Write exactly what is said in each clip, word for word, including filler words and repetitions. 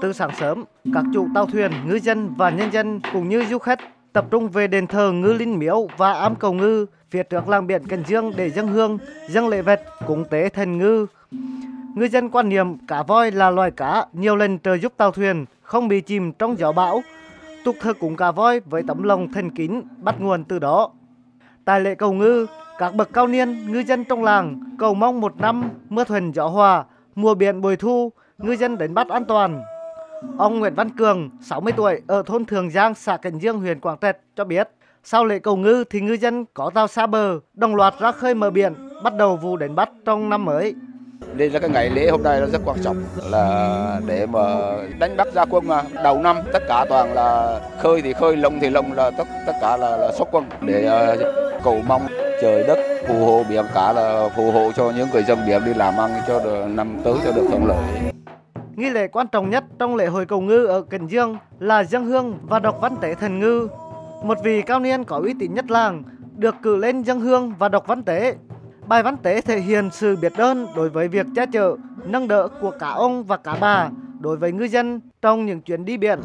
Từ sáng sớm, các chủ tàu thuyền, ngư dân và nhân dân cũng như du khách tập trung về đền thờ Ngư Linh Miếu và am cầu ngư phía trước làng biển Cảnh Dương để dâng hương, dâng lễ vật, cúng tế thần ngư. Ngư dân quan niệm cá voi là loài cá nhiều lần trợ giúp tàu thuyền không bị chìm trong gió bão. Tục thờ cúng cá voi với tấm lòng thành kính bắt nguồn từ đó. Tại lễ cầu ngư, các bậc cao niên, ngư dân trong làng cầu mong một năm mưa thuận gió hòa, mùa biển bội thu, ngư dân đánh bắt an toàn. Ông Nguyễn Văn Cường, sáu mươi tuổi, ở thôn Thường Giang, xã Cảnh Dương, huyện Quảng Trạch cho biết, sau lễ cầu ngư thì ngư dân có tàu xa bờ, đồng loạt ra khơi mở biển, bắt đầu vụ đánh bắt trong năm mới. Đây là cái ngày lễ hôm nay nó rất quan trọng, là để mà đánh bắt ra quân mà đầu năm tất cả toàn là khơi thì khơi, lồng thì lồng, là tất tất cả là, là xuất quân để uh, cầu mong trời đất phù hộ biển cả, là phù hộ cho những người dân biển đi làm ăn cho được, năm tới cho được thuận lợi. Nghi lễ quan trọng nhất trong lễ hội cầu ngư ở Cảnh Dương là dâng hương và đọc văn tế thần ngư. Một vị cao niên có uy tín nhất làng được cử lên dâng hương và đọc văn tế. Bài văn tế thể hiện sự biết ơn đối với việc che chở, nâng đỡ của cả ông và cả bà đối với ngư dân trong những chuyến đi biển.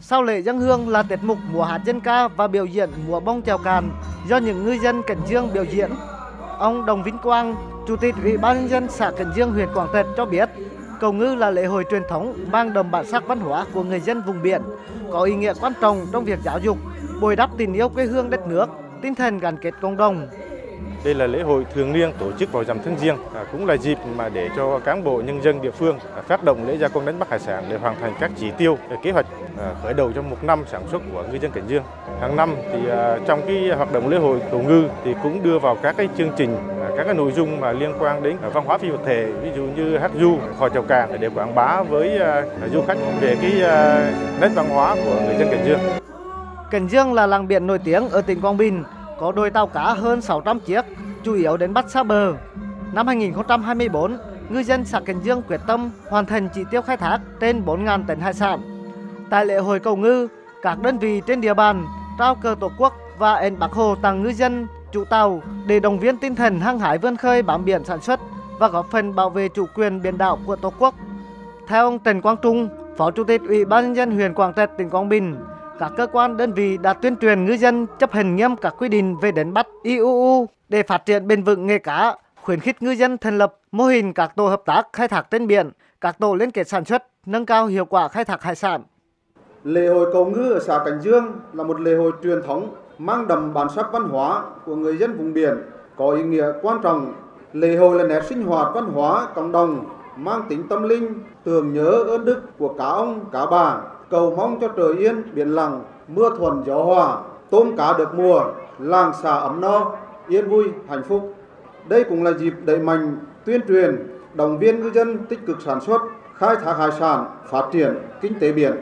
Sau lễ dâng hương là tiết mục múa hát dân ca và biểu diễn múa bông chèo càn do những ngư dân Cảnh Dương biểu diễn. Ông Đồng Vĩnh Quang, Chủ tịch Ủy ban nhân dân xã Cảnh Dương, huyện Quảng Trạch cho biết, cầu ngư là lễ hội truyền thống mang đậm bản sắc văn hóa của người dân vùng biển, có ý nghĩa quan trọng trong việc giáo dục, bồi đắp tình yêu quê hương đất nước, tinh thần gắn kết cộng đồng. Đây là lễ hội thường niên tổ chức vào rằm tháng Giêng, à, cũng là dịp mà để cho cán bộ nhân dân địa phương à, phát động lễ gia quân đánh bắt hải sản để hoàn thành các chỉ tiêu kế hoạch à, khởi đầu trong một năm sản xuất của ngư dân Cảnh Dương. Hàng năm thì à, trong cái hoạt động lễ hội cầu ngư thì cũng đưa vào các cái chương trình, à, các cái nội dung mà liên quan đến à, văn hóa phi vật thể, ví dụ như hát du, hò chèo càng để quảng bá với à, du khách về cái à, nét văn hóa của người dân Cảnh Dương. Cảnh Dương là làng biển nổi tiếng ở tỉnh Quảng Bình, có đôi tàu cá hơn sáu trăm chiếc, chủ yếu đến bắt xa bờ. Năm hai nghìn không trăm hai mươi tư, ngư dân xã Cảnh Dương quyết tâm hoàn thành chỉ tiêu khai thác trên bốn nghìn tấn hải sản. Tại lễ hội cầu ngư, các đơn vị trên địa bàn trao cờ Tổ quốc và ảnh Bác Hồ tặng ngư dân, chủ tàu để động viên tinh thần hăng hái vươn khơi bám biển sản xuất và góp phần bảo vệ chủ quyền biển đảo của Tổ quốc. Theo ông Trần Quang Trung, Phó Chủ tịch Ủy ban nhân dân huyện Quảng Trạch, tỉnh Quảng Bình, các cơ quan đơn vị đã tuyên truyền ngư dân chấp hành nghiêm các quy định về đánh bắt I U U để phát triển bền vững nghề cá, khuyến khích ngư dân thành lập mô hình các tổ hợp tác khai thác trên biển, các tổ liên kết sản xuất, nâng cao hiệu quả khai thác hải sản. Lễ hội cầu ngư ở xã Cảnh Dương là một lễ hội truyền thống mang đậm bản sắc văn hóa của người dân vùng biển, có ý nghĩa quan trọng. Lễ hội là nét sinh hoạt văn hóa cộng đồng mang tính tâm linh, tưởng nhớ ơn đức của cả ông, cả bà, cầu mong cho trời yên, biển lặng, mưa thuận gió hòa, tôm cá được mùa, làng xã ấm no, yên vui, hạnh phúc. Đây cũng là dịp đẩy mạnh tuyên truyền, động viên ngư dân tích cực sản xuất, khai thác hải sản, phát triển kinh tế biển.